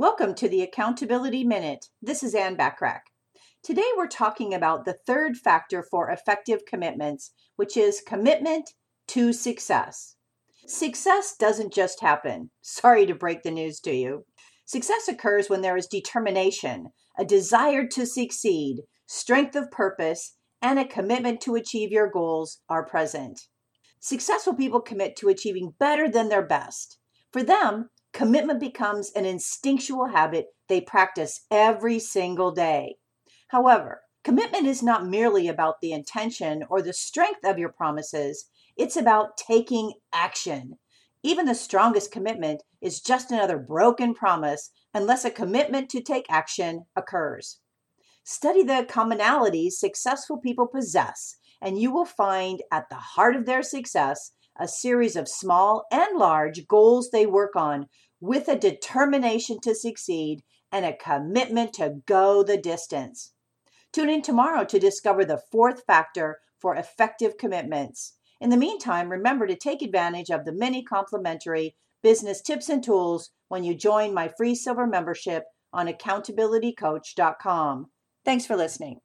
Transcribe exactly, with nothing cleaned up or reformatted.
Welcome to the Accountability Minute. This is Anne Bachrach. Today we're talking about the third factor for effective commitments, which is commitment to success. Success doesn't just happen. Sorry to break the news to you. Success occurs when there is determination, a desire to succeed, strength of purpose, and a commitment to achieve your goals are present. Successful people commit to achieving better than their best. For them, commitment becomes an instinctual habit they practice every single day. However, commitment is not merely about the intention or the strength of your promises. It's about taking action. Even the strongest commitment is just another broken promise unless a commitment to take action occurs. Study the commonalities successful people possess, and you will find at the heart of their success a series of small and large goals they work on with a determination to succeed and a commitment to go the distance. Tune in tomorrow to discover the fourth factor for effective commitments. In the meantime, remember to take advantage of the many complimentary business tips and tools when you join my free silver membership on accountability coach dot com. Thanks for listening.